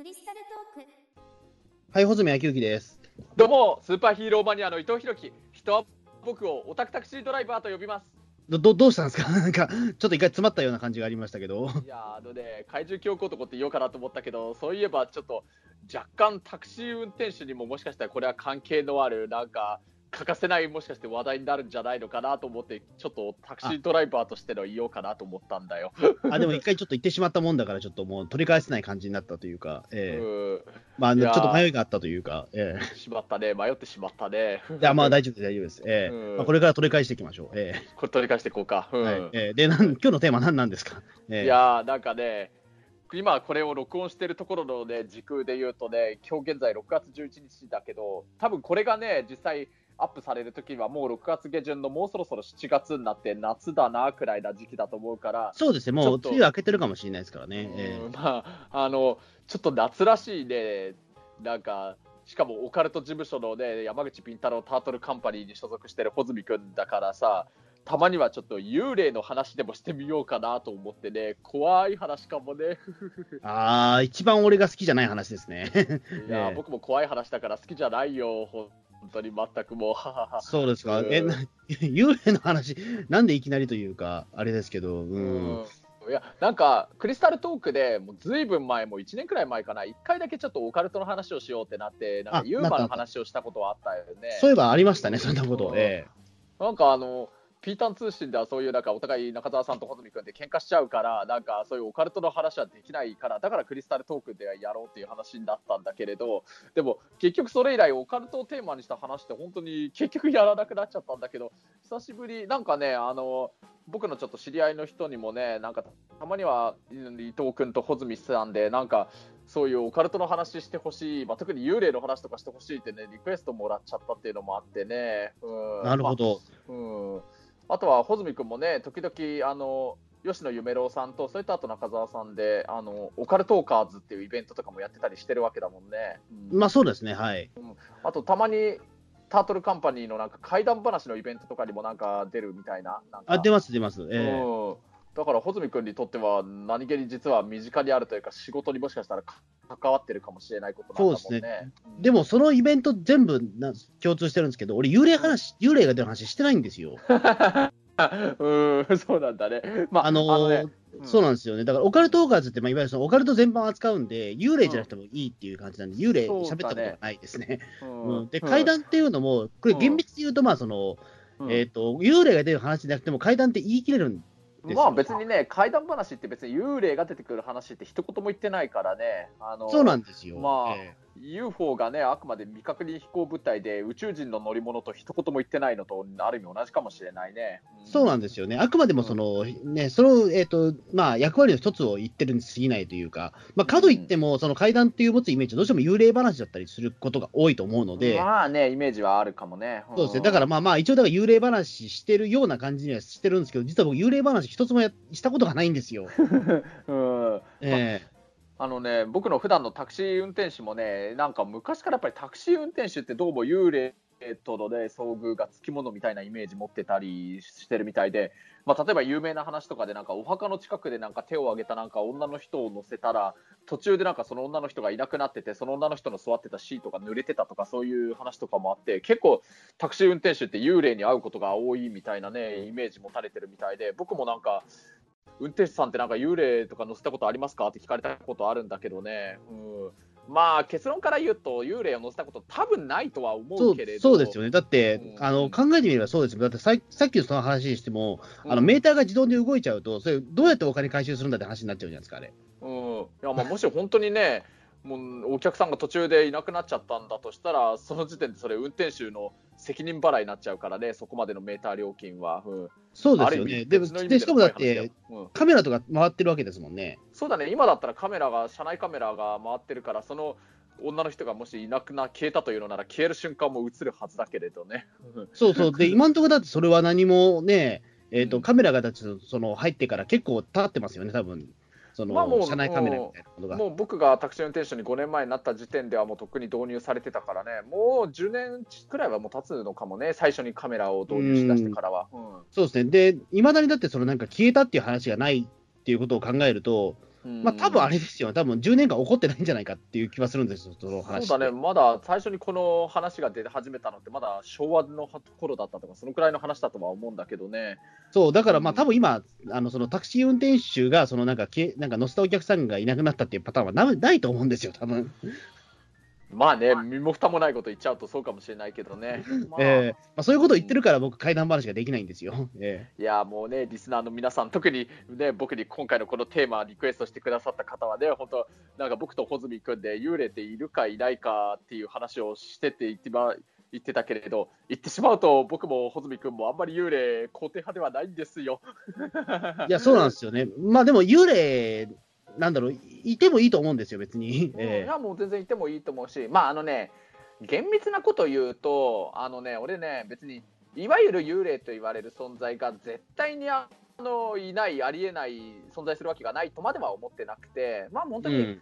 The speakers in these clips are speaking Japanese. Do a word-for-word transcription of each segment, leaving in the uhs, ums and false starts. クリスタルトーク。はい、穂積昭之です。どうも、スーパーヒーローマニアの伊藤博樹。人は僕をオタクタクシードライバーと呼びます。ど, ど, どうしたんですか？なんかちょっと一回詰まったような感じがありましたけど。いや、あのね、怪獣教皇男って言おうかなと思ったけど、そういえばちょっと若干タクシー運転手にももしかしたらこれは関係のある、なんか欠かせない、もしかして話題になるんじゃないのかなと思って、ちょっとタクシードライバーとしての言おうかなと思ったんだよ。あ、でも一回ちょっと言ってしまったもんだから、ちょっともう取り返せない感じになったというか、えー、まあちょっと迷いがあったというか、えー、しまったね、迷ってしまったね。いや、まあ大丈夫大丈夫です、えーまあ、これから取り返していきましょう、えー、これ取り返していこうか、うん、はい。えー、で、なん、今日のテーマ何なんですか？えー、いや、なんかね、今これを録音しているところの、ね、時空で言うとね、今日現在ろくがつじゅういちにちだけど、多分これがね、実際アップされるときはもうろくがつげじゅんのもうそろそろしちがつになって、夏だなくらいな時期だと思うから。そうですね、もう梅雨明けてるかもしれないですからね。えー、まあ、あのちょっと夏らしいね、なんかしかもオカルト事務所の、ね、山口ピン太郎タートルカンパニーに所属してる穂積君だからさ、たまにはちょっと幽霊の話でもしてみようかなと思ってね。怖い話かもね。ああ、一番俺が好きじゃない話ですね。いや、僕も怖い話だから好きじゃないよ、本当に全くもう。そうですか。え、幽霊の話なんでいきなりというかあれですけど、うん。うん、いや、なんかクリスタルトークでもうずいぶん前、もういちねんくらい前かな、いっかいだけちょっとオカルトの話をしようってなって、なんかユーマの話をしたことはあったよね。そういえばありましたね、そんなこと。うん、えー、なんかあのピータン通信ではそういう、なんかお互い中澤さんと穂積君で喧嘩しちゃうから、なんかそういうオカルトの話はできないから、だからクリスタルトークでやろうっていう話になったんだけれど、でも結局それ以来オカルトをテーマにした話って本当に結局やらなくなっちゃったんだけど、久しぶりなんかね、あの僕のちょっと知り合いの人にもね、なんかたまには伊藤君と穂積さんでなんかそういうオカルトの話してほしい、まあ、特に幽霊の話とかしてほしいってね、リクエストもらっちゃったっていうのもあってね。うん、なるほど。まあ、うん、あとは穂積君もね、時々あの吉野夢郎さんと、それとあと中澤さんで、あのオカルトーカーズっていうイベントとかもやってたりしてるわけだもんね。うん、まあそうですね、はい。うん、あとたまにタートルカンパニーのなんか怪談話のイベントとかにもなんか出るみたいな。なんかあ、出ます出ます。えー、うん、だから穂積君にとっては何気に実は身近にあるというか、仕事にもしかしたら関わってるかもしれないことなんだもんね。そうですね。うん、でもそのイベント全部な共通してるんですけど、俺幽霊話、幽霊が出る話してないんですよ。うん、そうなんだね。まあ、あのーあのね、うん、そうなんですよね。だからオカルトーカーズって、まあ、いわゆるそのオカルト全般扱うんで、幽霊じゃなくてもいいっていう感じなんで、うん、幽霊喋ったことがないですね。うんうん、で、怪談っていうのもこれ厳密に言うと、まあその、うん、えー、と幽霊が出る話じゃなくても怪談って言い切れるんで、まあ別にね、怪談話って別に幽霊が出てくる話って一言も言ってないからね。あのそうなんですよ。まあ、えー、ユーフォー がね、あくまで未確認飛行物体で、宇宙人の乗り物と一言も言ってないのとある意味同じかもしれないね。うん、そうなんですよね。あくまでもその、うん、ね、その、えーとまあ、役割の一つを言ってるに過ぎないというか、まあ、かといっても、うん、その怪談っていう持つイメージはどうしても幽霊話だったりすることが多いと思うので、まあね、イメージはあるかもね。うん、そうですね。だからまあまあ一応だから幽霊話してるような感じにはしてるんですけど、実は僕幽霊話一つもやしたことがないんですよ。うん、えーあのね、僕の普段のタクシー運転手もね、なんか昔からやっぱりタクシー運転手ってどうも幽霊との、ね、遭遇がつきものみたいなイメージ持ってたりしてるみたいで、まあ、例えば有名な話とかで、なんかお墓の近くでなんか手を挙げたなんか女の人を乗せたら、途中でなんかその女の人がいなくなってて、その女の人の座ってたシートが濡れてたとか、そういう話とかもあって、結構タクシー運転手って幽霊に会うことが多いみたいなね、イメージ持たれてるみたいで、僕もなんか運転手さんってなんか幽霊とか乗せたことありますかって聞かれたことあるんだけどね。うん、まあ結論から言うと幽霊を乗せたこと多分ないとは思うけれど。そう、そうですよね。だって、うん、あの考えてみればそうですよ。だって さ, さっきのその話にしても、あのメーターが自動で動いちゃうと、それどうやってお金回収するんだって話になっちゃうじゃないですか、あれ。うん、いや、まあ、もし本当にねもうお客さんが途中でいなくなっちゃったんだとしたら、その時点でそれ運転手の責任払いになっちゃうからね、そこまでのメーター料金は。うん、そうですよね。でしかもだって、うん、カメラとか回ってるわけですもんね。そうだね、今だったらカメラが、車内カメラが回ってるから、その女の人がもしいなくな消えたというのなら、消える瞬間も映るはずだけれどね。そうそう、で今のところだってそれは何もね、えーと、うん、カメラがだってその入ってから結構経ってますよね、多分。そのまあ、もう車内カメラみたいなことがもう僕がタクシー運転手にごねんまえになった時点ではもうとっくに導入されてたからね、もうじゅうねんくらいはもう経つのかもね、最初にカメラを導入しだしてからは。うん、そうですね。で、いまだにだってそのなんか消えたっていう話がないっていうことを考えると、まあ多分あれですよ、多分じゅうねんかん起こってないんじゃないかっていう気はするんですよ、その話。そうだね、まだ最初にこの話が出始めたのって、まだ昭和の頃だったとか、そのくらいの話だとは思うんだけどね。そう、だからまあ多分今、あのそのタクシー運転手がそのなんかけ、なんか乗せたお客さんがいなくなったっていうパターンは な, ないと思うんですよ、多分。まあね、身も蓋もないこと言っちゃうとそうかもしれないけどね、まあえーまあ、そういうことを言ってるから僕怪談話ができないんですよ、えー、いやもうねリスナーの皆さん、特に、ね、僕に今回のこのテーマリクエストしてくださった方はね、本当なんか僕と穂積君で幽霊っているかいないかっていう話をしてて言ってば言ってたけれど、言ってしまうと僕も穂積君もあんまり幽霊肯定派ではないんですよ。いやそうなんですよね。まあでも幽霊なんだろう、いてもいいと思うんですよ別に、えー、いやもう全然いてもいいと思うし、まああのね厳密なこと言うとあのね俺ね別にいわゆる幽霊と言われる存在が絶対にあのいないありえない存在するわけがないとまでは思ってなくて、まあ本当に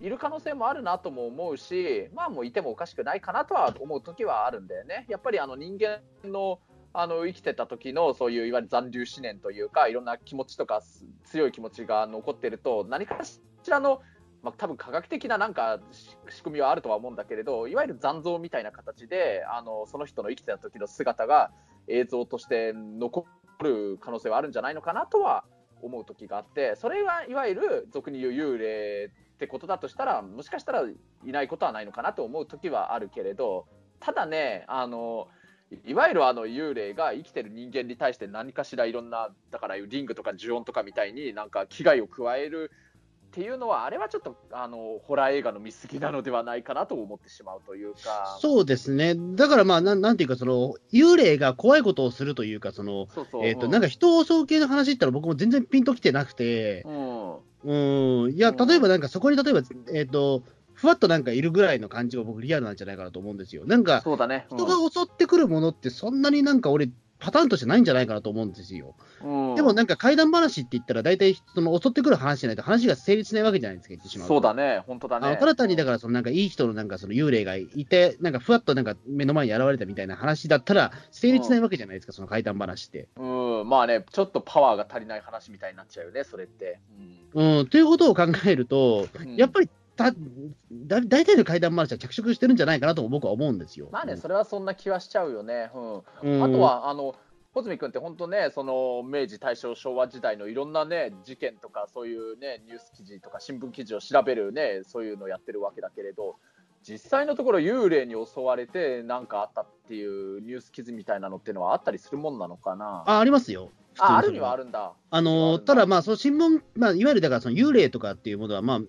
いる可能性もあるなとも思うし、うん、まあもういてもおかしくないかなとは思う時はあるんだよね。やっぱりあの人間のあの生きてた時のそういういわゆる残留思念というかいろんな気持ちとか強い気持ちが残ってると何かしらの、まあ、多分科学的ななんか仕組みはあるとは思うんだけれど、いわゆる残像みたいな形であのその人の生きてた時の姿が映像として残る可能性はあるんじゃないのかなとは思う時があって、それはいわゆる俗に言う幽霊ってことだとしたらもしかしたらいないことはないのかなと思う時はあるけれど、ただねあのいわゆるあの幽霊が生きてる人間に対して何かしらいろんなだからリングとか呪音とかみたいになんか危害を加えるっていうのはあれはちょっとあのホラー映画の見過ぎなのではないかなと思ってしまうというか。そうですね、だからまあ な, なんていうかその幽霊が怖いことをするというかそのそうそう、えーとうん、なんか人を襲う系の話ってのは僕も全然ピンときてなくて、うん、うんいや例えばなんかそこに例えば、えーとふわっとなんかいるぐらいの感じが僕リアルなんじゃないかなと思うんですよ。なんかそうだね、うん、人が襲ってくるものってそんなになんか俺パターンとしてないんじゃないかなと思うんですよ、うん、でもなんか怪談話って言ったら大体その襲ってくる話じゃないと話が成立しないわけじゃないですか、言ってしまうと。そうだね、本当だね。あのただ単にだからそのなんかいい人のなんかその幽霊がいてなんかふわっとなんか目の前に現れたみたいな話だったら成立しないわけじゃないですか、うん、その怪談話って、うん、まあねちょっとパワーが足りない話みたいになっちゃうよねそれって、うんうん、ということを考えると、うん、やっぱりだ大体の怪談話は着色してるんじゃないかなと僕は思うんですよ。まあね、それはそんな気はしちゃうよね、うんうん、あとはあの穂積君って本当ねその明治大正昭和時代のいろんなね事件とかそういうねニュース記事とか新聞記事を調べるねそういうのをやってるわけだけれど、実際のところ幽霊に襲われて何かあったっていうニュース記事みたいなのっていうのはあったりするもんなのかな。 あ, ありますよあ, あるにはあるんだ。あのただまあその新聞、まあ、いわゆるだからその幽霊とかっていうものは、まあ、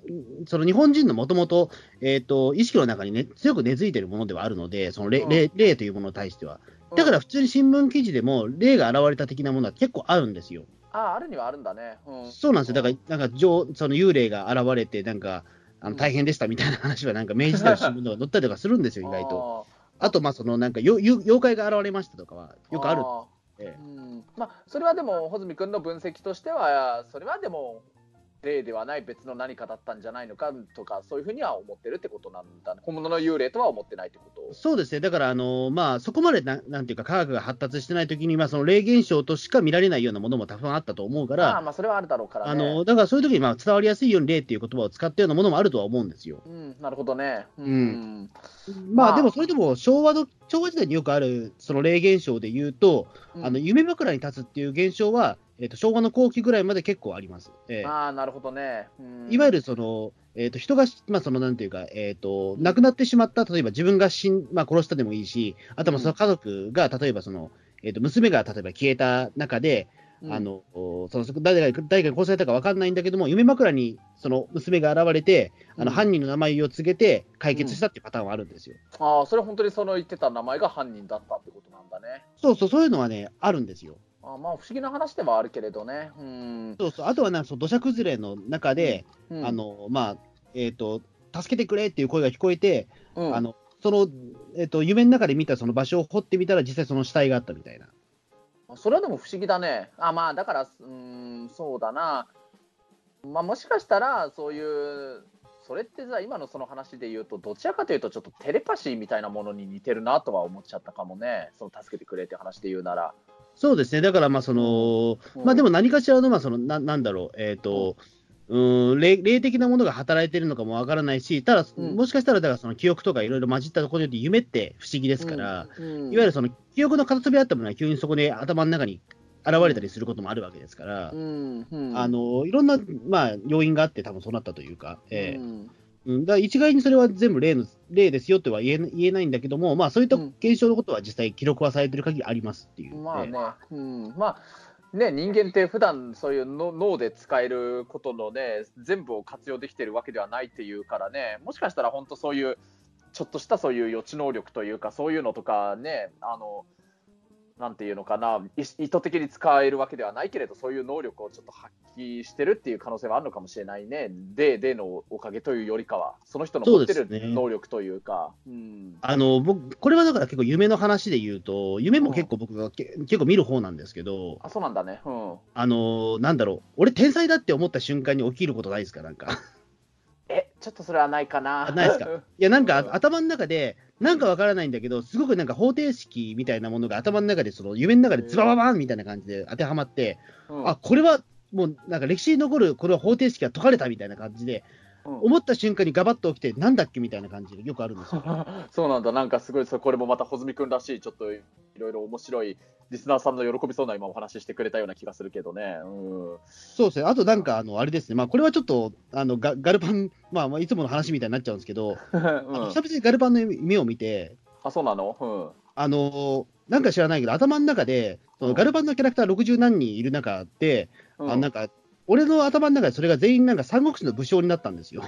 その日本人のもともと意識の中に、ね、強く根付いているものではあるのでその、うん、霊というものに対してはだから普通に新聞記事でも霊が現れた的なものは結構あるんですよ。ああるにはあるんだね、うん、そうなんですよ。だからなんかその幽霊が現れてなんかあの大変でしたみたいな話はなんか明治時代の新聞とか載ったりとかするんですよ意外と。あとまあそのなんかよよ妖怪が現れましたとかはよくある。ええうんまあ、それはでも穂積君の分析としてはそれはでも霊ではない別の何かだったんじゃないのかとかそういうふうには思ってるってことなんだね。本物の幽霊とは思ってないってこと。そうですね、だからあの、まあ、そこまで な, なんていうか科学が発達してないときに、まあ、その霊現象としか見られないようなものも多分あったと思うから、あまあそれはあるだろうからね。あのだからそういうときにまあ伝わりやすいように霊っていう言葉を使ったようなものもあるとは思うんですよ、うん、なるほどね、うんうん、まあ、まあ、でもそれでも昭和の昭和時代によくあるその霊現象で言うと、うん、あの夢枕に立つっていう現象は、えー、と昭和の後期ぐらいまで結構あります、えー、あなるほどね、うん、いわゆるその、えー、と人が、まあ、そのなんていうか、えー、と亡くなってしまった例えば自分が死ん、まあ、殺したでもいいし、あとはその家族が例えばその、えー、と娘が例えば消えた中であのうん、その誰が殺されたか分からないんだけども夢枕にその娘が現れて、うん、あの犯人の名前を告げて解決したっていうパターンはあるんですよ、うん、ああそれは本当にその言ってた名前が犯人だったってことなんだね。そうそうそういうのはねあるんですよ。あまあ不思議な話ではあるけれどね、うん、そうそうあとはなんかその土砂崩れの中で、うんうんあのまあえー、と助けてくれっていう声が聞こえて、うんあのそのえー、と夢の中で見たその場所を掘ってみたら実際その死体があったみたいな。それはでも不思議だね。あまあだからうーんそうだな、まあ、もしかしたらそういうそれってさ今のその話で言うとどちらかというとちょっとテレパシーみたいなものに似てるなとは思っちゃったかもね。その助けてくれって話で言うならそうですね。だからまあその、うん、まあでも何かしらのまあその な, なんだろうえっ、ー、と、うんうん、霊, 霊的なものが働いてるのかもわからないし、ただ、うん、もしかしたらだからその記憶とかいろいろ混じったところによって夢って不思議ですから、うんうん、いわゆるその記憶の片隅だったものは急にそこで頭の中に現れたりすることもあるわけですから、うんうん、あのいろんな、まあ、要因があって多分そうなったというか、えーうんうん、だから一概にそれは全部 霊, の霊ですよとは言 え, 言えないんだけども、まあ、そういった現象のことは実際記録はされてる限りありますっていう、うん、まあね、えーうんまあね、人間って普段そういうの脳で使えることのね全部を活用できてるわけではないっていうからね、もしかしたら本当そういうちょっとしたそういう予知能力というかそういうのとかね、あのなんていうのかな、意図的に使えるわけではないけれどそういう能力をちょっと発揮してるっていう可能性はあるのかもしれないね。で、でのおかげというよりかはその人の持ってる能力というか、う、ねうん、あの僕これはだから結構夢の話で言うと夢も結構僕が、うん、結構見る方なんですけど、あ、そうなんだね、うん、あのなんだろう、俺天才だって思った瞬間に起きることないですか、なんかえ、ちょっとそれはないかな。ないですか。いや、なんか、うん、頭の中でなんかわからないんだけど、すごくなんか方程式みたいなものが頭の中でその夢の中でズバババーンみたいな感じで当てはまって、うん、あ、これはもうなんか歴史に残るこれは方程式が解かれたみたいな感じで、うん、思った瞬間にガバッと起きてなんだっけみたいな感じでよくあるんですよ。そうなんだ、なんかすごいこれもまた穂積君らしいちょっといろいろ面白いリスナーさんの喜びそうな今お話ししてくれたような気がするけどね、うん、そうですね。あとなんかあのあれですね、まあ、これはちょっとあの ガ, ガルパン、まあ、まあいつもの話みたいになっちゃうんですけど、うん、あの久々にガルパンの夢を見て、あ、そうなの、うん、あのなんか知らないけど頭の中でそのガルパンのキャラクターろくじゅう何人いる中で、うん、あ、なんか俺の頭の中でそれが全員なんか三国志の武将になったんですよ。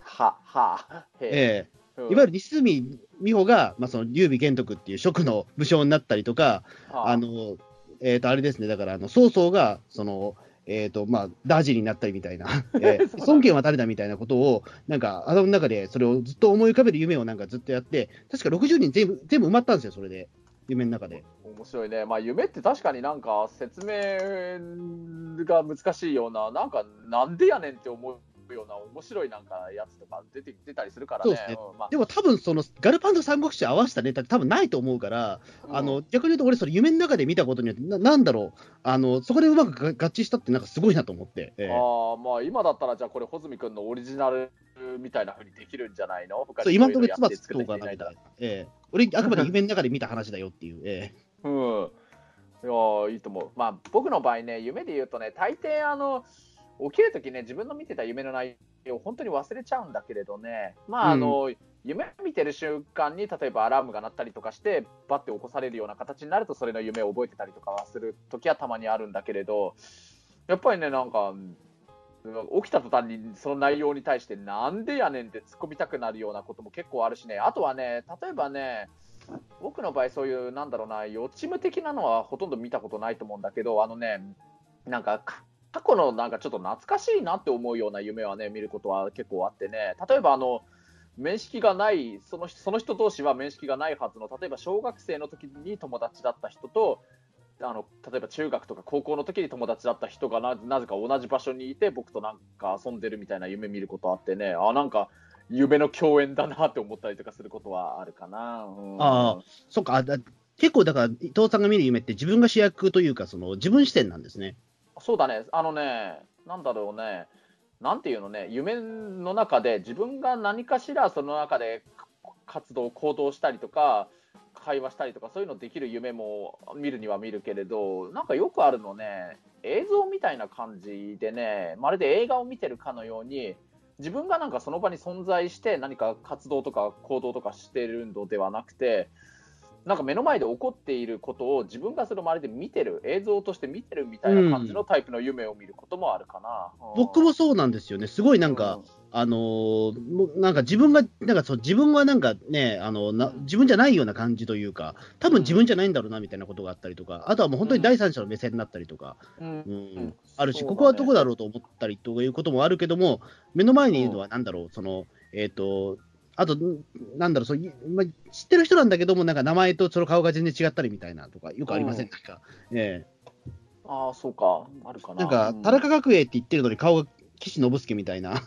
ははええ、うん、いわゆる西住美穂が、まあ、その劉備玄徳っていう職の武将になったりとか、はあ、あのえっ、ー、とあれですね、だからあの曹操がそのえっ、ー、とまあダージになったりみたいな、えー、孫権は誰だみたいなことをなんか頭の中でそれをずっと思い浮かべる夢をなんかずっとやって、確かろくじゅうにん全部全部埋まったんですよ、それで。夢の中で面白いね、まあ、夢って確かになんか説明が難しいような、なんかなんでやねんって思うような面白いなんかやつとか出て出たりするから ね, そうですね、うんまあ、でも多分そのガルパンと三国志合わせたネタって多分ないと思うから、うん、あの逆に言うと俺それ夢の中で見たことによって な, なんだろうあのそこでうまく合致したってなんかすごいなと思って、えーあまあ、今だったらじゃあこれ穂積君のオリジナルみたいな風にできるんじゃないの？他に今のところつばつかないだ、えー、俺あくまで夢の中で見た話だよっていう、えー、うん、いやいいと思う。まあ僕の場合ね、夢で言うとね、大抵あの起きるときね自分の見てた夢の内容を本当に忘れちゃうんだけれどね、まああの、うん、夢見てる瞬間に例えばアラームが鳴ったりとかしてバッて起こされるような形になるとそれの夢を覚えてたりとかはするときはたまにあるんだけれど、やっぱりねなんか起きた途端にその内容に対してなんでやねんって突っ込みたくなるようなことも結構あるしね。あとはね、例えばね僕の場合そういうなんだろうな予知夢的なのはほとんど見たことないと思うんだけど、あのねなんか過去のなんかちょっと懐かしいなって思うような夢はね見ることは結構あってね、例えばあの面識がないその、その人同士は面識がないはずの、例えば小学生の時に友達だった人とあの例えば中学とか高校の時に友達だった人が な, なぜか同じ場所にいて僕となんか遊んでるみたいな夢見ることあってね、あなんか夢の共演だなって思ったりとかすることはあるかな、うん、ああそっか、だ結構だから伊藤さんが見る夢って自分が主役というかその自分視点なんですね。そうだね、あのねなんだろうねなんていうのね、夢の中で自分が何かしらその中で活動行動したりとか会話したりとかそういうのできる夢も見るには見るけれど、なんかよくあるのね映像みたいな感じでね、まるで映画を見てるかのように自分がなんかその場に存在して何か活動とか行動とかしてるのではなくて、なんか目の前で起こっていることを自分がそのまるで見てる映像として見てるみたいな感じのタイプの夢を見ることもあるかな、うんうん、僕もそうなんですよね。すごいなんか、うんあのー、なんか自分がなんかそう自分はなんかねあのな自分じゃないような感じというか多分自分じゃないんだろうなみたいなことがあったりとか、あとはもう本当に第三者の目線になったりとか、うんうんうん、あるし、ね、ここはどこだろうと思ったりということもあるけども、目の前にいるのはなんだろう、うん、そのえっ、ー、とあとなんだろうそう、まあ、知ってる人なんだけどもなんか名前とその顔が全然違ったりみたいなとかよくありません、うん、なんか、えー、ああそうかあるかな、なんか田中角栄って言ってるのに顔が岸信介みたいな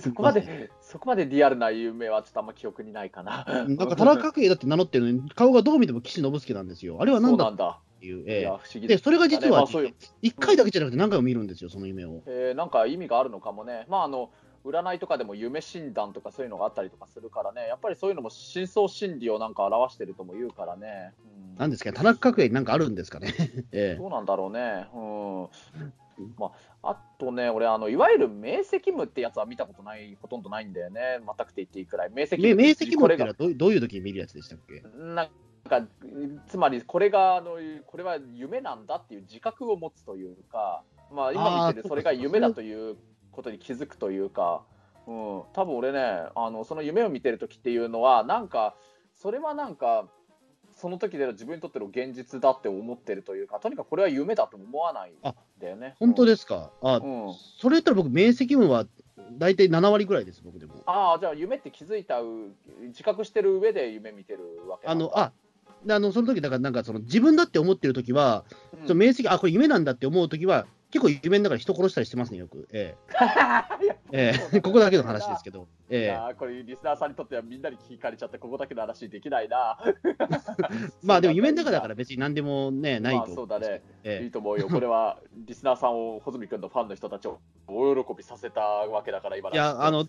そこまでそこまでリアルな夢はちょっとあんま記憶にないかな。なんか田中角栄だって名乗ってるのに顔がどう見ても岸信介なんですよ。あれはなんだ。そうなんだ。っていう、えー、でそれが実は一回だけじゃなくて何回も見るんですよ、その夢を。えー、なんか意味があるのかもね。まああの占いとかでも夢診断とかそういうのがあったりとかするからね、やっぱりそういうのも深層心理をなんか表してるとも言うからね。うん、なんですか、田中角栄になんかあるんですかね。ええ、そうなんだろうね。うん。まあ、あとね、俺あのいわゆる明晰夢ってやつは見たことない、ほとんどないんだよね。全くて言っていいくらい。明晰夢っていうのは ど, どういう時に見るやつでしたっけ？なんかつまりこれがあのこれは夢なんだっていう自覚を持つというか、まあ、今見てるそれが夢だということに気づくというか、うん、多分俺ね、あのその夢を見てる時っていうのはなんかそれはなんかその時で自分にとっての現実だって思ってるというか、とにかくこれは夢だと思わないんだよね。本当ですか？あ、うん、それ言ったら僕明晰夢は大体ななわりぐらいです、僕でも。ああ、じゃあ夢って気づいた、自覚してる上で夢見てるわけなんだ。あのああのその時だからなんかその自分だって思ってる時は、うん、その明晰、あこれ夢なんだって思う時は結構夢の中で人殺したりしてますね、よく。ええええ、ここだけの話ですけど、ええ、いやこれリスナーさんにとってはみんなに聞かれちゃって、ここだけの話できないな。まあでも夢の中だから別に何でも、ね、ないと思うんですけど、まあそうだね、ええ、いいと思うよ。これはリスナーさんを、穂積君のファンの人たちを大喜びさせたわけだから今だ。いや、あの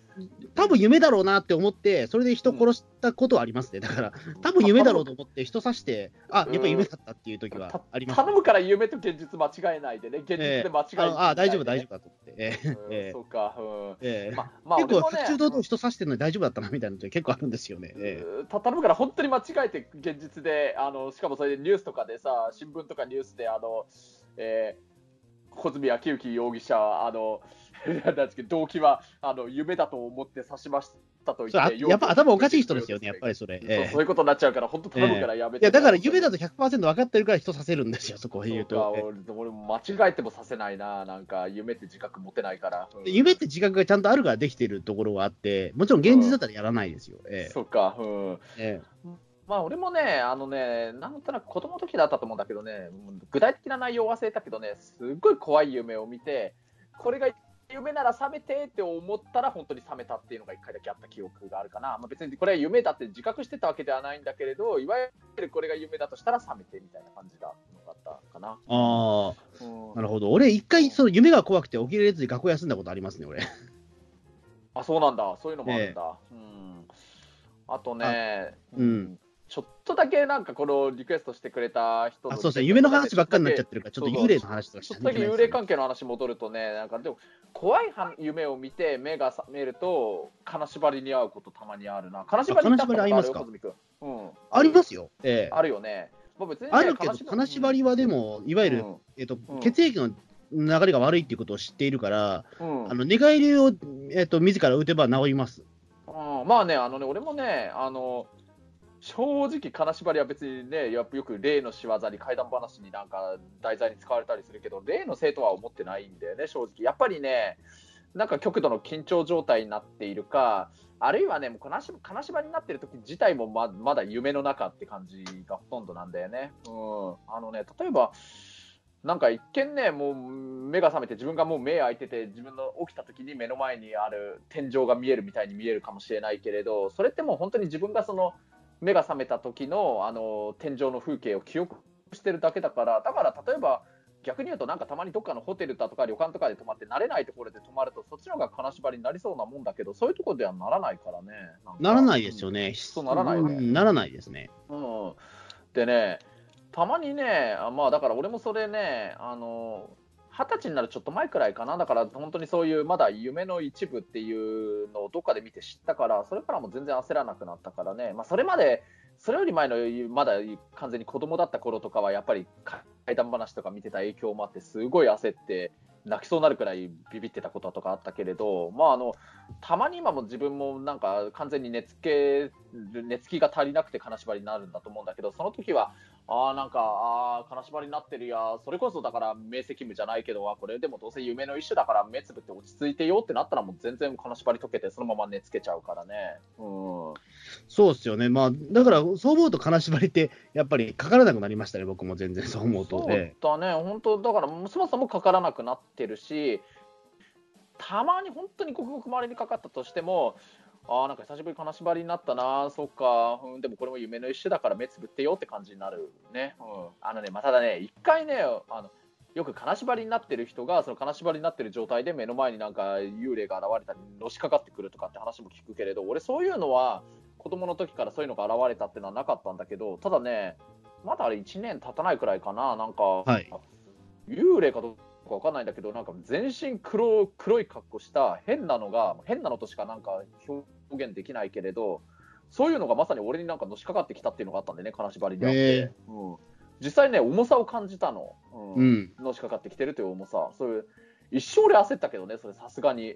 多分夢だろうなって思ってそれで人殺したことはありますね。だから多分夢だろうと思って人刺して、あやっぱり夢だったっていう時はあります、ね。頼むから夢と現実間違えないでね、現実で間違えないで、ね。ええ、ああ大丈夫大丈夫だと思って、ええええ、そうか、うん、ええ、ままあ、結構普通堂々人刺してるのに大丈夫だったなみたいな時結構あるんですよね。ええ、頼むから本当に間違えて現実で、あのしかもそれでニュースとかでさ、新聞とかニュースであの、えー小泉昭之容疑者、あの動機はあの夢だと思って刺しましたと言って、やっぱ頭おかしい人ですよね、やっぱりそれ。そう、えー、そういうことになっちゃうから、本当頼むからやめて、えー。いやだから夢だと ひゃくパーセント 分かってるから人刺せるんですよ、そこを言うと。う俺、俺間違えても刺せないな、なんか夢って自覚持てないから。うん、夢って自覚がちゃんとあるからできてるところはあって、もちろん現実だったらやらないですよ。うん、えー、そうか、うん。えーまあ、俺もね、あのね、なんとなく子供の時だったと思うんだけどね、具体的な内容忘れたけどね、すごい怖い夢を見て、これが夢なら覚めてって思ったら本当に覚めたっていうのがいっかいだけあった記憶があるかな。まあ、別にこれは夢だって自覚してたわけではないんだけれど、いわゆるこれが夢だとしたら覚めてみたいな感じがあったかな。ああ、うん、なるほど。俺一回その夢が怖くて起きれずに学校休んだことありますね、俺。あ、そうなんだ。そういうのもあるんだ。えー、うん。あとね、うん。うんちょっとだけなんかこのリクエストしてくれた人の、あそうですね、夢の話ばっかりになっちゃってるから、ちょっと幽霊の話とかして、ね、ちょっとだけ幽霊関係の話戻るとね、なんかでも怖い夢を見て目が覚めると金縛りに遭うことたまにあるな。金縛りに遭うことありますか？うん、ありますよ、えー、あるよね、まあ別にね、あるけど金縛りはでもいわゆる、うんえーとうん、血液の流れが悪いっていうことを知っているから、うん、あの寝返りを、えー、と自ら打てば治ります、うん、まあね、あのね俺もねあの正直金縛りは別にね、よく霊の仕業に怪談話になんか題材に使われたりするけど、霊のせいとは思ってないんだよね、正直。やっぱりね、なんか極度の緊張状態になっているか、あるいはね、もう金縛りになっている時自体も ま, まだ夢の中って感じがほとんどなんだよね。うん、あのね、例えばなんか一見ね、もう目が覚めて自分がもう目開いてて自分の起きた時に目の前にある天井が見えるみたいに見えるかもしれないけれど、それってもう本当に自分がその目が覚めた時のあの天井の風景を記憶してるだけだから、だから例えば逆に言うとなんかたまにどっかのホテルだとか旅館とかで泊まって慣れないところで泊まるとそっちの方が金縛りになりそうなもんだけど、そういうところではならないからね。 なんかならないですよね、うん、そうならないね、うん、ならないですね、うん、でねたまにね、まあだから俺もそれねあのはたちになるちょっと前くらいかな、だから本当にそういうまだ夢の一部っていうのをどっかで見て知ったから、それからも全然焦らなくなったからね、まあ、それまでそれより前のまだ完全に子供だった頃とかはやっぱり怪談話とか見てた影響もあってすごい焦って泣きそうになるくらいビビってたこととかあったけれど、まあ、あのたまに今も自分もなんか完全に寝つけ寝つきが足りなくて金縛りになるんだと思うんだけど、その時はあーなんかあー金縛りになってるや、それこそだから明晰夢じゃないけど、これでもどうせ夢の一種だから目つぶって落ち着いてよってなったらもう全然金縛り解けてそのまま寝つけちゃうからね、うん、そうですよね、まあ、だからそう思うと金縛りってやっぱりかからなくなりましたね、僕も全然そう思うと、ね、そうだね、本当だからそもそもかからなくなってるし、たまに本当にごくごく周りにかかったとしてもああ、なんか久しぶり金縛りになったな、そっか、うん、でもこれも夢の一種だから目つぶってよって感じになるね。うん、あのね、まあ、ただね、一回ね、あのよく金縛りになってる人がその金縛りになってる状態で目の前になんか幽霊が現れたりのしかかってくるとかって話も聞くけれど、俺そういうのは子供の時からそういうのが現れたっていうのはなかったんだけど、ただね、まだあれいちねん経たないくらいかな、なんか、はい、幽霊かどうかわかんないんだけど、なんか全身 黒, 黒い格好した変なのが、変なのとしかなんか表現できないけれど、そういうのがまさに俺になんかのしかかってきたっていうのがあったんでね、金縛りであって。えーうん、実際ね、重さを感じたの、うんうん、のしかかってきてるという重さ、そういう一生俺焦ったけどね、それさすがに、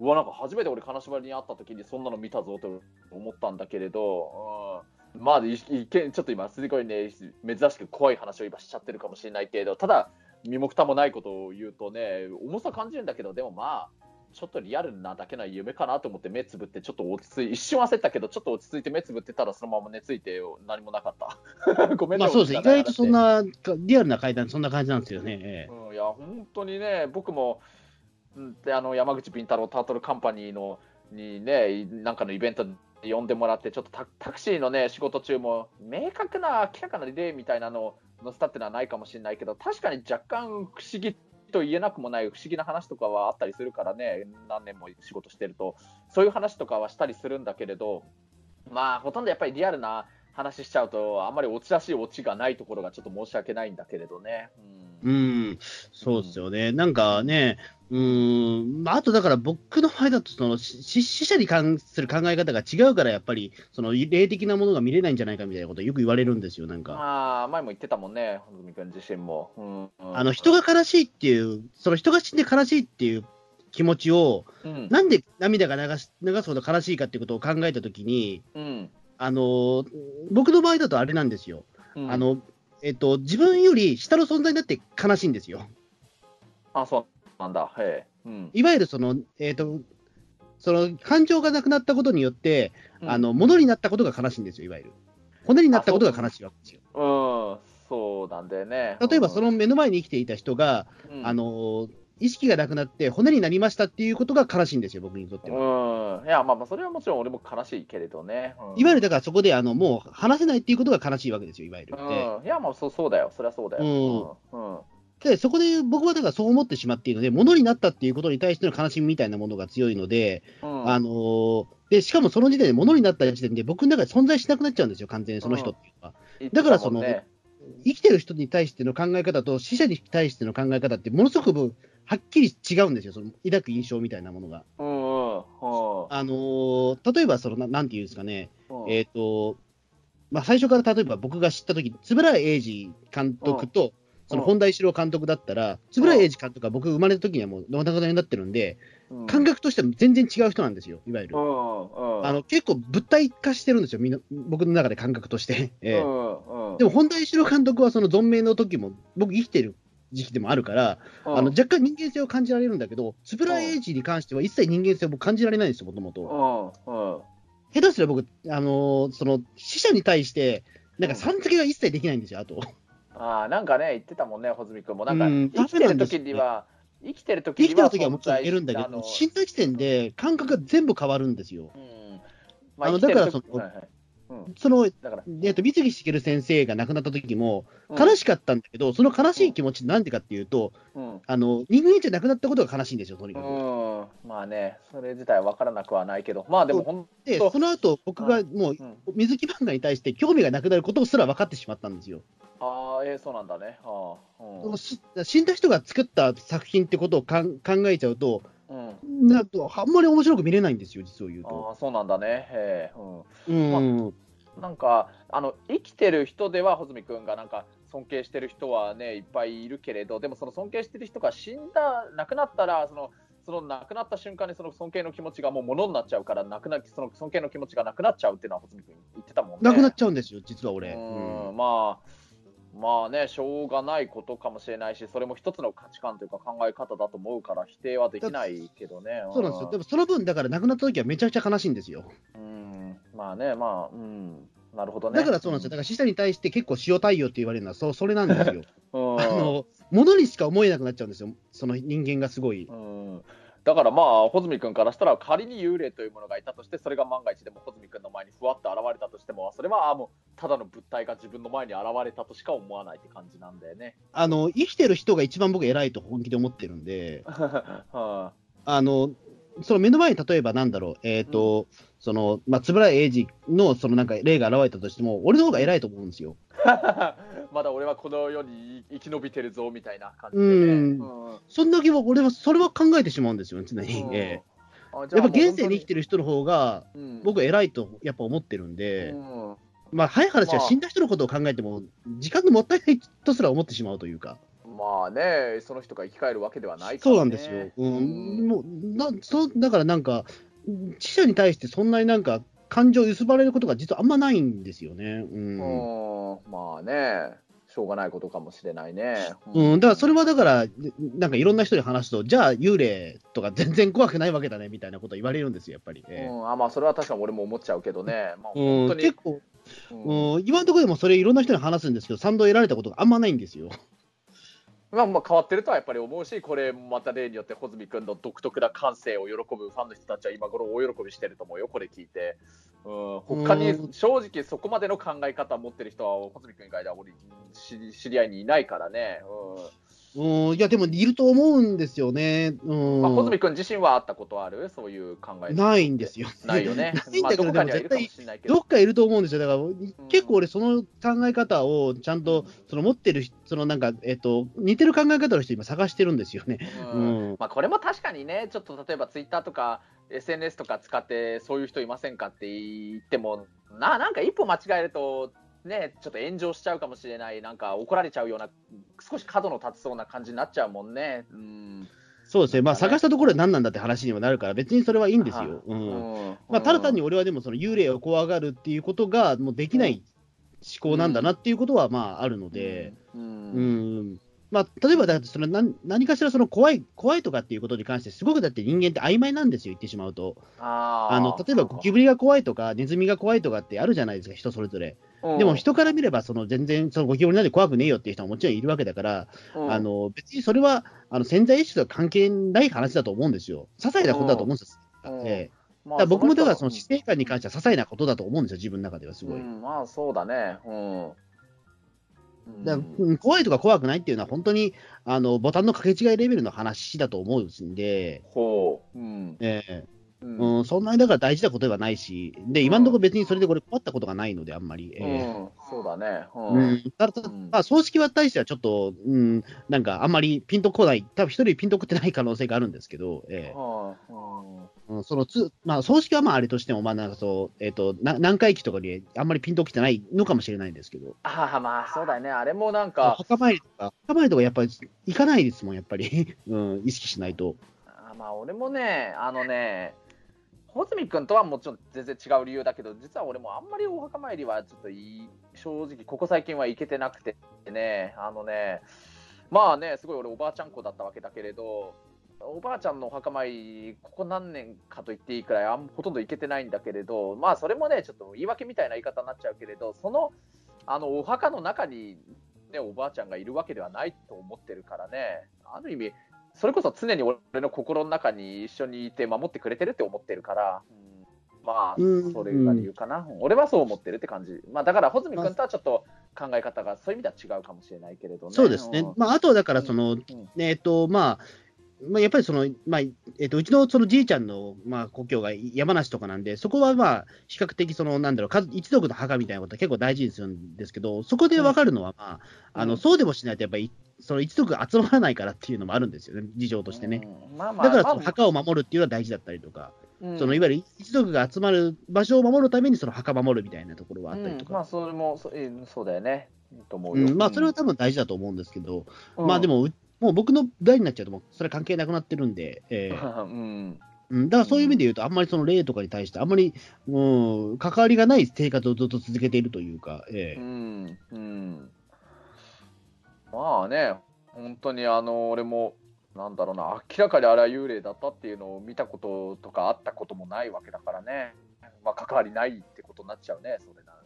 うわ、なんか初めて俺金縛りに会った時にそんなの見たぞと思ったんだけれど、うん、まあいいけちょっと今すごいね、珍しく怖い話を今しちゃってるかもしれないけれど、ただ身も蓋もないことを言うとね、重さ感じるんだけど、でもまあちょっとリアルなだけな夢かなと思って目つぶって、ちょっと落ち着い一瞬焦ったけどちょっと落ち着いて目つぶってたらそのまま寝ついて何もなかったごめんね、まあ、そうです、意外とそんなリアルな階段そんな感じなんですよね、うん、いや本当にね、僕も、うん、あの山口敏太郎タートルカンパニーのにね、なんかのイベントで呼んでもらって、ちょっと タ, タクシーのね仕事中も明確な明らかな例みたいなのを載せたってのはないかもしれないけど、確かに若干不思議と言えなくもない不思議な話とかはあったりするからね、何年も仕事してるとそういう話とかはしたりするんだけれど、まあほとんどやっぱりリアルな話しちゃうとあんまりオチらしいオチがないところがちょっと申し訳ないんだけれどね。うん、うん、そうですよね、うん、なんかね、うーん、あとだから僕の場合だとその死者に関する考え方が違うから、やっぱりその霊的なものが見れないんじゃないかみたいなことよく言われるんですよ、なんか。ああ、前も言ってたもんね、本組君自身も、うん、あの人が悲しいっていう、その人が死んで悲しいっていう気持ちを、うん、なんで涙が流す、流すほど悲しいかっていうことを考えたときに、うん、あの僕の場合だとあれなんですよ、うん、あのえっと、自分より下の存在になって悲しいんですよ。あ、そうなんだ、へえ、うん、いわゆるその、えっと、その感情がなくなったことによって、うん、あの物になったことが悲しいんですよ、いわゆる骨になったことが悲しいわけですよ。あ、そう、うん、そうなんだよね。例えばその目の前に生きていた人が、うん、あの意識がなくなって骨になりましたっていうことが悲しいんですよ、僕にとっては。うん、いや、まあまあそれはもちろん俺も悲しいけれどね、うん、いわゆるだからそこであのもう話せないっていうことが悲しいわけですよ、いわゆる、うん、いや、まあ そ, そうだよ、そりゃそうだよ、うんうんうん、でそこで僕はだからそう思ってしまっているので、物になったっていうことに対しての悲しみみたいなものが強いので、うん、あのー、でしかもその時点で物になった時点で僕の中で存在しなくなっちゃうんですよ、完全にその人っていうのは、うん、だからその生きてる人に対しての考え方と死者に対しての考え方ってものすごくはっきり違うんですよ、その抱く印象みたいなものが。うんうんはあ、あのー、例えばその な, なんていうんですかね、はあ、えっ、ー、と、まあ、最初から例えば僕が知ったとき、円谷英二監督と、はあ、その本田一郎監督だったら、円谷英二監督が僕生まれたときにはもうお亡くなりになってるんで、はあ、感覚としても全然違う人なんですよ、いわゆる。はあはあ、あの結構物体化してるんですよ、みんな僕の中で感覚として。えーはあはあ、でも本田一郎監督はその存命の時も僕生きてる時期でもあるから、うん、あの若干人間性を感じられるんだけど、円谷英二に関しては一切人間性を感じられないんですよ、もともと。下手すら僕、あのー、その死者に対してなんかさん付けが一切できないんですよ、あと。あ、なんかね言ってたもんね、穂積君も。なんか生きてる時には、生きてる時には生きてる時はもちろんいるんだけど、死んだ時点で感覚が全部変わるんですよ。うんまあ、あのだからその、はいはいうん、そのだからえー、と水木しげる先生が亡くなった時も悲しかったんだけど、うん、その悲しい気持ちなんでかっていうと、うん、あの人間じゃなくなったことが悲しいんですよ、とにかく。うん、まあね、それ自体分からなくはないけど、まあでも本当でその後僕がもう、うん、水木漫画に対して興味がなくなることすら分かってしまったんですよ。ああ、えー、そうなんだね。あ、うん、死んだ人が作った作品ってことをかん考えちゃうと。うん、なとあんまり面白く見れないんですよ、実を言うと。あ、そうなんだね。へえ、うんうん、まあ、なんかあの生きてる人では穂積君がなんか尊敬してる人はねいっぱいいるけれど、でもその尊敬してる人が死んだ亡くなったらそのその亡くなった瞬間にその尊敬の気持ちがもうものになっちゃうからなくなその尊敬の気持ちがなくなっちゃうっていうのは穂積君言ってたもんね。なくなっちゃうんですよ、実は俺。うん、うん、まあ。まあね、しょうがないことかもしれないし、それも一つの価値観というか考え方だと思うから否定はできないけどね。そうなんですよ。でもその分だから亡くなった時はめちゃくちゃ悲しいんですよ。うん、まあね、まあ、うん、なるほどね。だからそうなんですよ。だから死者に対して結構塩対応って言われるのは そ, それなんですよ。あの、物にしか思えなくなっちゃうんですよ、その人間がすごい。うん、だからまあ穂積君からしたら仮に幽霊というものがいたとして、それが万が一でも穂積君の前にふわっと現れたとしても、それはもうただの物体が自分の前に現れたとしか思わないって感じなんだよね。あの生きてる人が一番僕偉いと本気で思ってるんで、はあ、あのその目の前に例えばなんだろう、えーとうん、そのまあ円谷英二のそのなんか霊が現れたとしても俺の方が偉いと思うんですよ。まだ俺はこの世に生き延びてるぞみたいな感じで、ね、うんうん、そんだけは俺はそれは考えてしまうんですよね常に、うん、えー、やっぱ現世に生きてる人の方が僕偉いとやっぱ思ってるんで、うん、まあ早い話は死んだ人のことを考えても時間がもったいないとすら思ってしまうというか、まあね、その人が生き返るわけではないから、ね、そうなんですよ、うんうん、もうなそうだからなんか死者に対してそんなになんか感情を揺すばれることが実はあんまないんですよね、うん、うん、まあね、しょうがないことかもしれないね、うんうん、だからそれはだからなんかいろんな人に話すと、じゃあ幽霊とか全然怖くないわけだねみたいなこと言われるんですよやっぱり、うん、えー、あまあそれは確かに俺も思っちゃうけどね、まあ、本当に、うん、結構、うん、今のところでもそれいろんな人に話すんですけど賛同得られたことがあんまないんですよ。まあ、まあ変わってるとはやっぱり思うし、これまた例によって穂積君の独特な感性を喜ぶファンの人たちは今頃大喜びしてると思うよこれ聞いて、うん、他に正直そこまでの考え方を持ってる人は穂積君以外では俺知り合いにいないからね、うん、うん、いやでもいると思うんですよね、うん、まあ、穂積君自身は会ったことあるそういう考えないんですよないよねないんだけど、まあ、どこかにはいるかもしれないけどどっかいると思うんですよ。だから、うん、結構俺その考え方をちゃんとその持ってるそのなんかえっと似てる考え方の人今探してるんですよね、うんうん、まあ、これも確かにね、ちょっと例えばツイッターとか エスエヌエス とか使ってそういう人いませんかって言っても な, なんか一歩間違えるとね、ちょっと炎上しちゃうかもしれない、なんか怒られちゃうような少し角の立つそうな感じになっちゃうもんね、うん、そうですね、まあ、探したところで何なんだって話にもなるから別にそれはいいんですよ、うん、まあ、ただ単に俺はでもその幽霊を怖がるっていうことがもうできない思考なんだなっていうことはまああるので、うん、うん、まあ、例えばだその 何, 何かしらその 怖, い怖いとかっていうことに関してすごくだって人間って曖昧なんですよ言ってしまうと、ああの例えばゴキブリが怖いとかネズミが怖いとかってあるじゃないですか人それぞれ、うん、でも人から見ればその全然そのゴキブリなんて怖くねえよっていう人ももちろんいるわけだから、うん、あの別にそれはあの潜在意識とは関係ない話だと思うんですよ、些細なことだと思うんですよ、うん、ええ、まあ、だ僕もだからその死生観に関しては些細なことだと思うんですよ自分の中ではすごい、うん、まあそうだね、うんだ怖いとか怖くないっていうのは本当にあのボタンの掛け違いレベルの話だと思うんで、ほう、うん、えー、うんうん、そんなにだから大事なことではないしで、今のところ別にそれでこれ困ったことがないのであんまり、うん、えー、うん、そうだね、うん、ただ、まあ、葬式は対してはちょっと、うん、なんかあんまりピンとこない、多分一人ピンとこってない可能性があるんですけど、えー、はあはあ、そのつまあ、葬式はまああれとしても、まあなんかそうえー、とな南海期とかにあんまりピンときてないのかもしれないんですけど、ああまあそうだね、あれもなんか墓参りとか墓参りとかやっぱり行かないですもんやっぱり、うん、意識しないと、あまあ俺もねあのね穂積君とはもちろん全然違う理由だけど、実は俺もあんまりお墓参りはちょっといい正直ここ最近は行けてなくてね、あのねまあねすごい俺おばあちゃん子だったわけだけれど、おばあちゃんのお墓参りここ何年かと言っていいくらいあんほとんど行けてないんだけれど、まあそれもねちょっと言い訳みたいな言い方になっちゃうけれど、そのあのお墓の中に、ね、おばあちゃんがいるわけではないと思ってるからね、ある意味それこそ常に俺の心の中に一緒にいて守ってくれてるって思ってるから、うん、まあそれが理由かな、うんうん、俺はそう思ってるって感じ、まあ、だから穂積君とはちょっと考え方がそういう意味では違うかもしれないけれどね、そうですね、まあ、あとだからその、うんうん、えっとまあまあ、やっぱりその、まあえー、とうち の, そのじいちゃんの、まあ、故郷が山梨とかなんで、そこはまあ比較的そのなんだろう一族の墓みたいなことは結構大事にするんですけど、そこで分かるのは、まあうん、あのそうでもしないとやっぱりその一族が集まらないからっていうのもあるんですよね事情としてね、うんまあまあ、だからその墓を守るっていうのは大事だったりとか、うん、そのいわゆる一族が集まる場所を守るためにその墓守るみたいなところはあったりとか、うんまあ、それも そ, そうだよねと思うよ、うんまあ、それは多分大事だと思うんですけど、うん、まあでももう僕の代になっちゃうともうそれ関係なくなってるんで、えーうんうん、だからそういう意味で言うとあんまりその霊とかに対してあんまり、うん、関わりがない生活をずっと続けているというか、えーうんうん、まあね本当にあの俺もなんだろうな明らかにあれは幽霊だったっていうのを見たこととかあったこともないわけだからね、まあ、関わりないってことになっちゃうねそれなら。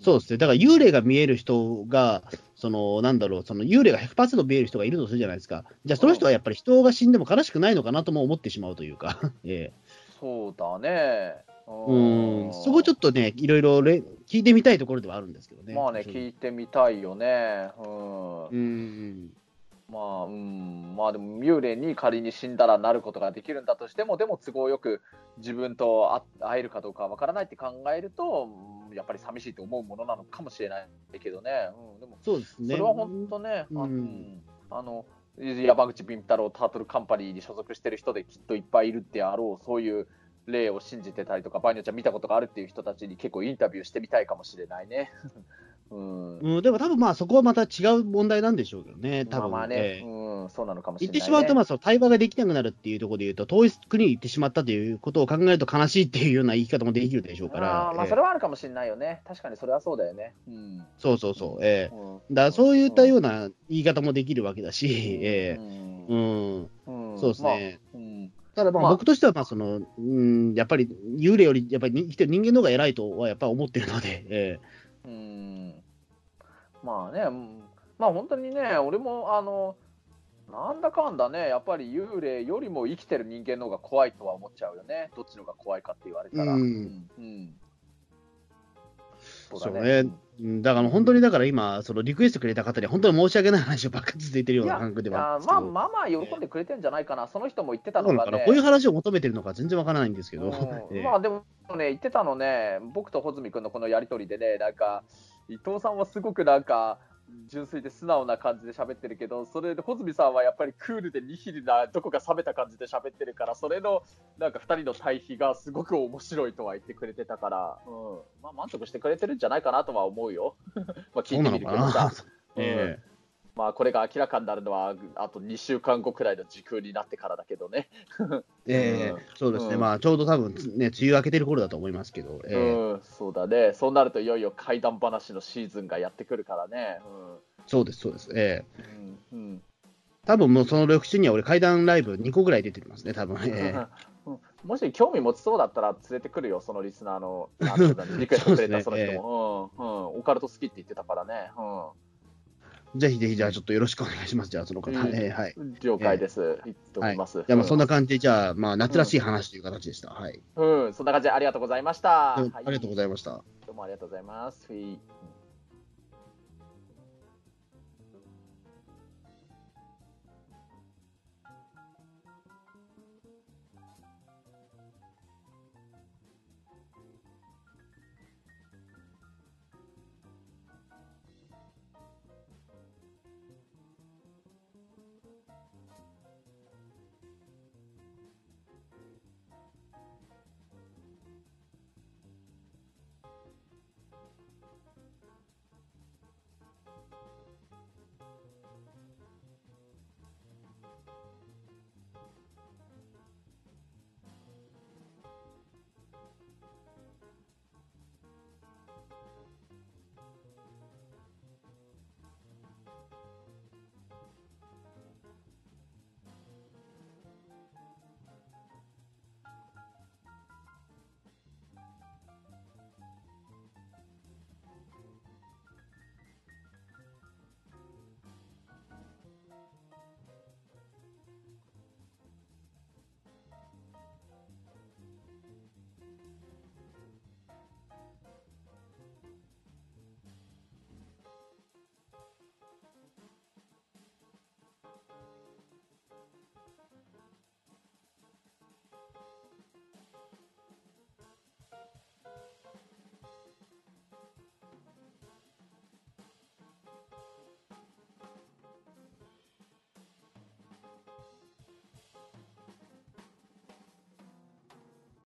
そうですね。だから幽霊が見える人が、そのなんだろう、その幽霊が ひゃくパーセント 見える人がいるとするじゃないですか。じゃあその人はやっぱり人が死んでも悲しくないのかなとも思ってしまうというか、ええ、そうだね。うん、そこちょっとね、いろいろ聞いてみたいところではあるんですけどね。まあね、聞いてみたいよね。うん。うんまあ、うん、まあでも幽霊に仮に死んだらなることができるんだとしても、でも都合よく自分と会えるかどうかわからないって考えると、やっぱり寂しいと思うものなのかもしれないけどね。うん、でもそうですね。それは本当ね、うん、あの。うんあの山口敏太郎タートルカンパニーに所属してる人できっといっぱいいるってあろう、そういう例を信じてたりとか、場合によっちゃ見たことがあるっていう人たちに結構インタビューしてみたいかもしれないね。うんうん、でも多分まあそこはまた違う問題なんでしょうけどね、多分まあまあね、えーうん、そうなのかもしれない、ね、言ってしまうとまあその対話ができなくなるっていうところでいうと、遠い国に行ってしまったということを考えると悲しいっていうような言い方もできるでしょうから、あまあそれはあるかもしれないよね、えー、確かにそれはそうだよね、うん、そうそうそう、えーうん、だからそういったような言い方もできるわけだし、えーうんうん、そうですね。まあうんただまあ僕としてはまあその、まあうん、やっぱり幽霊よりやっぱり生きてる人間の方が偉いとはやっぱり思ってるので、えー、うーんまあね、まあ本当にね、俺もあのなんだかんだね、やっぱり幽霊よりも生きてる人間の方が怖いとは思っちゃうよね。どっちの方が怖いかって言われたら、うんうん、そうだね。そうね、だから本当にだから今そのリクエストくれた方に本当に申し訳ない話をばっかり続いてるような感覚ではあるんですけど、いや、まあ、まあまあ喜んでくれてるんじゃないかな、その人も言ってたのがね、こういう話を求めてるのか全然わからないんですけど、うんえー、まあでもね言ってたのね、僕と穂積君のこのやり取りでね、なんか伊藤さんはすごくなんか純粋で素直な感じで喋ってるけど、それで穂積さんはやっぱりクールでニヒリなどこか冷めた感じで喋ってるから、それのなんかふたりの対比がすごく面白いとは言ってくれてたから、うんまあ、満足してくれてるんじゃないかなとは思うよまあ聞いてみるけどさ、えーまあ、これが明らかになるのはあとにしゅうかんごくらいの時空になってからだけどね、えーうん、そうですね、うんまあ、ちょうど多分、ね、梅雨明けてる頃だと思いますけど、えーうん、そうだね、そうなるといよいよ怪談話のシーズンがやってくるからね、うん、そうですそうです、えーうんうん、多分もうその翌週には俺怪談ライブにこぐらい出てきますね多分、えーうん、もし興味持ちそうだったら連れてくるよ、そのリスナーのリクエストくれたその人も、ねえーうんうん、オカルト好きって言ってたからね、うんぜひぜひ、じゃあちょっとよろしくお願いします。じゃあその方、うんえーはい、了解です。えー、はい、ますじゃあまあそんな感じで、じゃあまあ夏らしい話という形でした、うんはいうん。そんな感じでありがとうございました。はい、ありがとうございました。どうもありがとうございます。